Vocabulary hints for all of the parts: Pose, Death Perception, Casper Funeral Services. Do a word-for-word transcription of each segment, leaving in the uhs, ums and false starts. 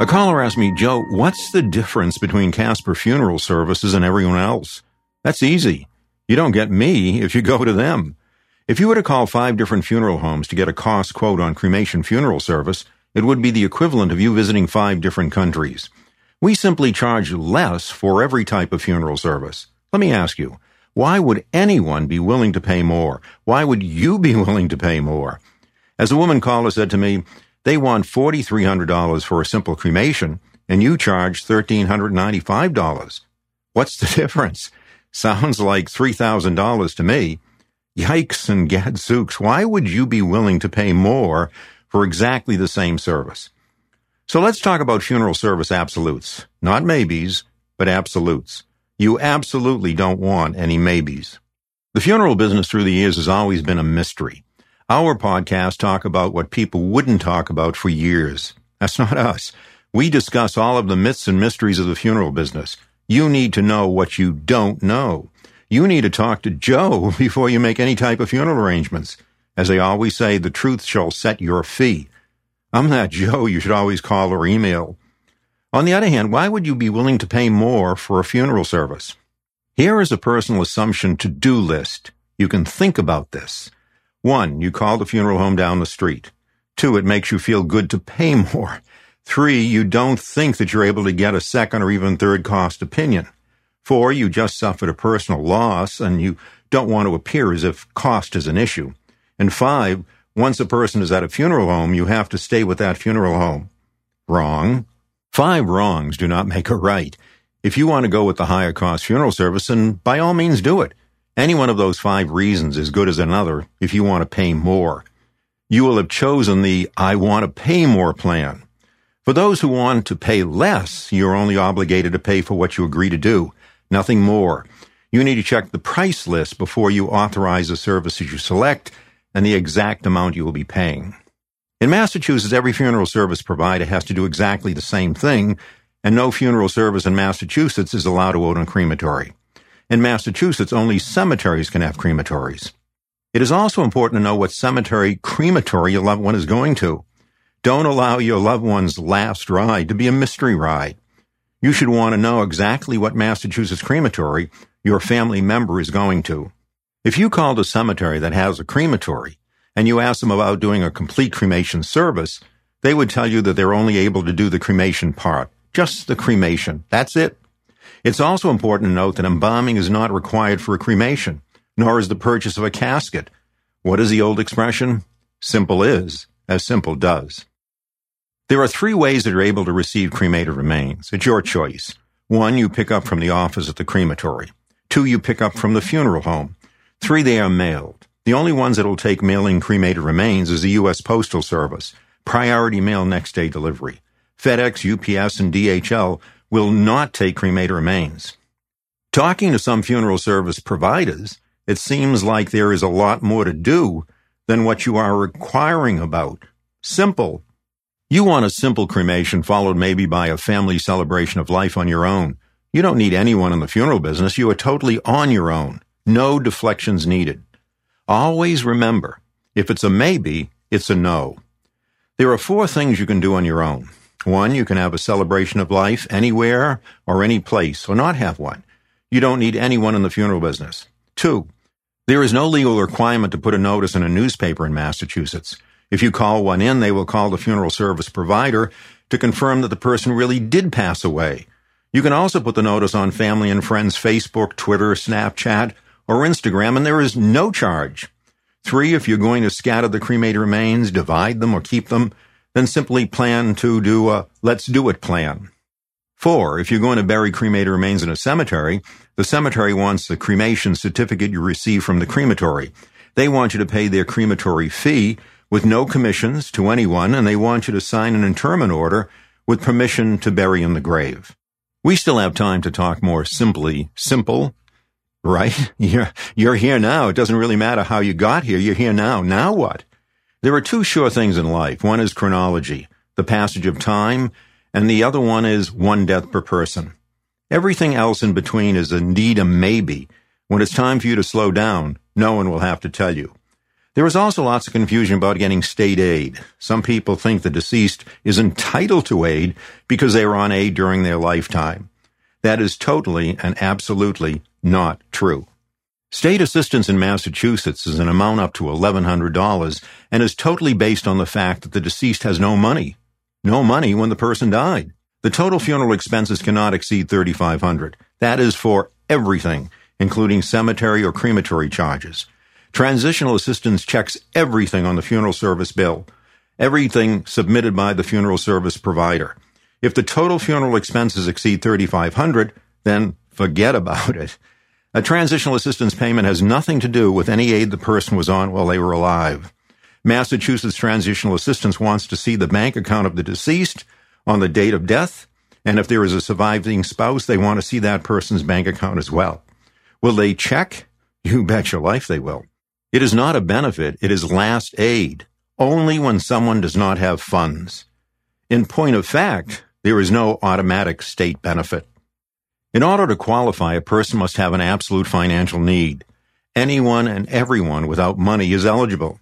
A caller asked me, Joe, what's the difference between Casper Funeral Services and everyone else? That's easy. You don't get me if you go to them. If you were to call five different funeral homes to get a cost quote on cremation funeral service, it would be the equivalent of you visiting five different countries. We simply charge less for every type of funeral service. Let me ask you, why would anyone be willing to pay more? Why would you be willing to pay more? As a woman caller said to me, they want four thousand three hundred dollars for a simple cremation, and you charge one thousand three hundred ninety-five dollars. What's the difference? Sounds like three thousand dollars to me. Yikes and gadzooks, why would you be willing to pay more for exactly the same service? So let's talk about funeral service absolutes. Not maybes, but absolutes. You absolutely don't want any maybes. The funeral business through the years has always been a mystery. Our podcasts talk about what people wouldn't talk about for years. That's not us. We discuss all of the myths and mysteries of the funeral business. You need to know what you don't know. You need to talk to Joe before you make any type of funeral arrangements. As they always say, the truth shall set your fee. I'm that Joe you should always call or email. On the other hand, why would you be willing to pay more for a funeral service? Here is a personal assumption to-do list. You can think about this. One, you call the funeral home down the street. Two, it makes you feel good to pay more. Three, you don't think that you're able to get a second or even third cost opinion. Four, you just suffered a personal loss and you don't want to appear as if cost is an issue. And five, once a person is at a funeral home, you have to stay with that funeral home. Wrong. Five wrongs do not make a right. If you want to go with the higher cost funeral service, then by all means do it. Any one of those five reasons is good as another if you want to pay more. You will have chosen the I want to pay more plan. For those who want to pay less, you're only obligated to pay for what you agree to do, nothing more. You need to check the price list before you authorize the services you select and the exact amount you will be paying. In Massachusetts, every funeral service provider has to do exactly the same thing, and no funeral service in Massachusetts is allowed to own a crematory. In Massachusetts, only cemeteries can have crematories. It is also important to know what cemetery crematory your loved one is going to. Don't allow your loved one's last ride to be a mystery ride. You should want to know exactly what Massachusetts crematory your family member is going to. If you called a cemetery that has a crematory and you asked them about doing a complete cremation service, they would tell you that they're only able to do the cremation part, just the cremation. That's it. It's also important to note that embalming is not required for a cremation, nor is the purchase of a casket. What is the old expression? Simple is, as simple does. There are three ways that you're able to receive cremated remains. It's your choice. One, you pick up from the office at the crematory. Two, you pick up from the funeral home. Three, they are mailed. The only ones that will take mailing cremated remains is the U S Postal Service. Priority mail next day delivery. FedEx, U P S, and D H L will not take cremated remains. Talking to some funeral service providers, it seems like there is a lot more to do than what you are inquiring about. Simple. You want a simple cremation followed maybe by a family celebration of life on your own. You don't need anyone in the funeral business. You are totally on your own. No deflections needed. Always remember, if it's a maybe, it's a no. There are four things you can do on your own. One, you can have a celebration of life anywhere or any place, or not have one. You don't need anyone in the funeral business. Two, there is no legal requirement to put a notice in a newspaper in Massachusetts. If you call one in, they will call the funeral service provider to confirm that the person really did pass away. You can also put the notice on family and friends' Facebook, Twitter, Snapchat, or Instagram, and there is no charge. Three, if you're going to scatter the cremated remains, divide them, or keep them, then simply plan to do a let's do it plan. Four, if you're going to bury cremated remains in a cemetery, the cemetery wants the cremation certificate you receive from the crematory. They want you to pay their crematory fee with no commissions to anyone, and they want you to sign an interment order with permission to bury in the grave. We still have time to talk more simply simple, right? You're, you're here now. It doesn't really matter how you got here. You're here now. Now what? There are two sure things in life. One is chronology, the passage of time, and the other one is one death per person. Everything else in between is indeed a maybe. When it's time for you to slow down, no one will have to tell you. There is also lots of confusion about getting state aid. Some people think the deceased is entitled to aid because they were on aid during their lifetime. That is totally and absolutely not true. State assistance in Massachusetts is an amount up to eleven hundred dollars and is totally based on the fact that the deceased has no money. No money when the person died. The total funeral expenses cannot exceed thirty-five hundred dollars. That is for everything, including cemetery or crematory charges. Transitional assistance checks everything on the funeral service bill, everything submitted by the funeral service provider. If the total funeral expenses exceed thirty-five hundred dollars, then forget about it. A transitional assistance payment has nothing to do with any aid the person was on while they were alive. Massachusetts Transitional Assistance wants to see the bank account of the deceased on the date of death, and if there is a surviving spouse, they want to see that person's bank account as well. Will they check? You bet your life they will. It is not a benefit. It is last aid, only when someone does not have funds. In point of fact, there is no automatic state benefit. In order to qualify, a person must have an absolute financial need. Anyone and everyone without money is eligible.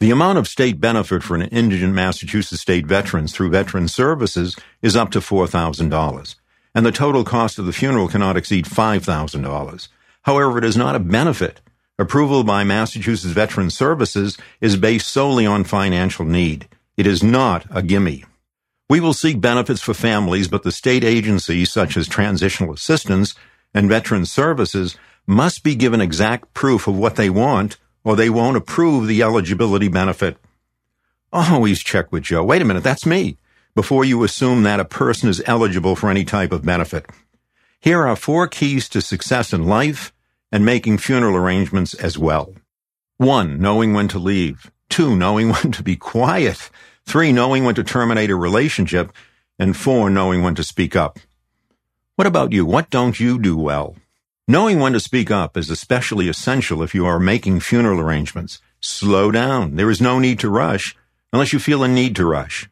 The amount of state benefit for an indigent Massachusetts state veteran through Veterans Services is up to four thousand dollars, and the total cost of the funeral cannot exceed five thousand dollars. However, it is not a benefit. Approval by Massachusetts Veterans Services is based solely on financial need. It is not a gimme. We will seek benefits for families, but the state agencies, such as Transitional Assistance and Veterans Services, must be given exact proof of what they want, or they won't approve the eligibility benefit. Always check with Joe. Wait a minute, that's me, before you assume that a person is eligible for any type of benefit. Here are four keys to success in life and making funeral arrangements as well. One, knowing when to leave. Two, knowing when to be quiet. Three, knowing when to terminate a relationship. And four, knowing when to speak up. What about you? What don't you do well? Knowing when to speak up is especially essential if you are making funeral arrangements. Slow down. There is no need to rush unless you feel a need to rush.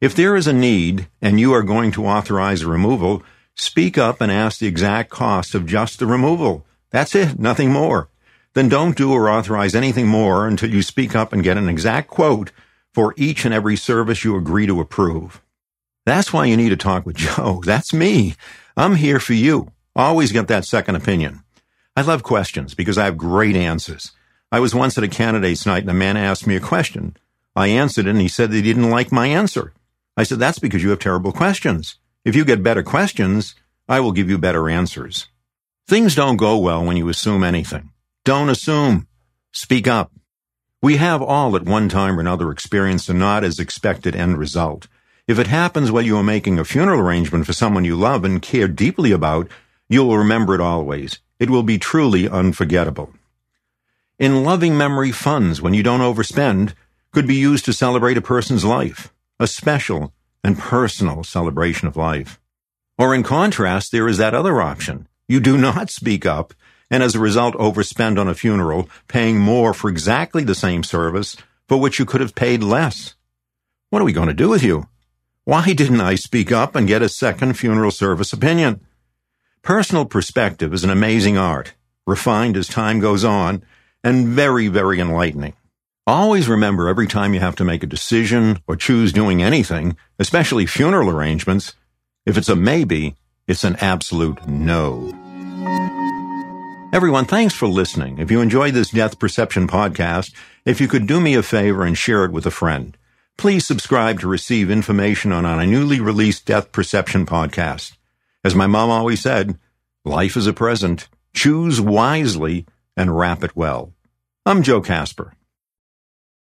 If there is a need and you are going to authorize a removal, speak up and ask the exact cost of just the removal. That's it, nothing more. Then don't do or authorize anything more until you speak up and get an exact quote for each and every service you agree to approve. That's why you need to talk with Joe. That's me. I'm here for you. Always get that second opinion. I love questions because I have great answers. I was once at a candidate's night and a man asked me a question. I answered it and he said that he didn't like my answer. I said, that's because you have terrible questions. If you get better questions, I will give you better answers. Things don't go well when you assume anything. Don't assume. Speak up. We have all at one time or another experienced a not as expected end result. If it happens while you are making a funeral arrangement for someone you love and care deeply about, you will remember it always. It will be truly unforgettable. In loving memory, funds, when you don't overspend, could be used to celebrate a person's life, a special and personal celebration of life. Or in contrast, there is that other option. You do not speak up, and as a result overspend on a funeral, paying more for exactly the same service for which you could have paid less. What are we going to do with you? Why didn't I speak up and get a second funeral service opinion? Personal perspective is an amazing art, refined as time goes on, and very, very enlightening. Always remember every time you have to make a decision or choose doing anything, especially funeral arrangements, if it's a maybe, it's an absolute no. Everyone, thanks for listening. If you enjoyed this Death Perception podcast, if you could do me a favor and share it with a friend, please subscribe to receive information on our newly released Death Perception podcast. As my mom always said, life is a present. Choose wisely and wrap it well. I'm Joe Casper.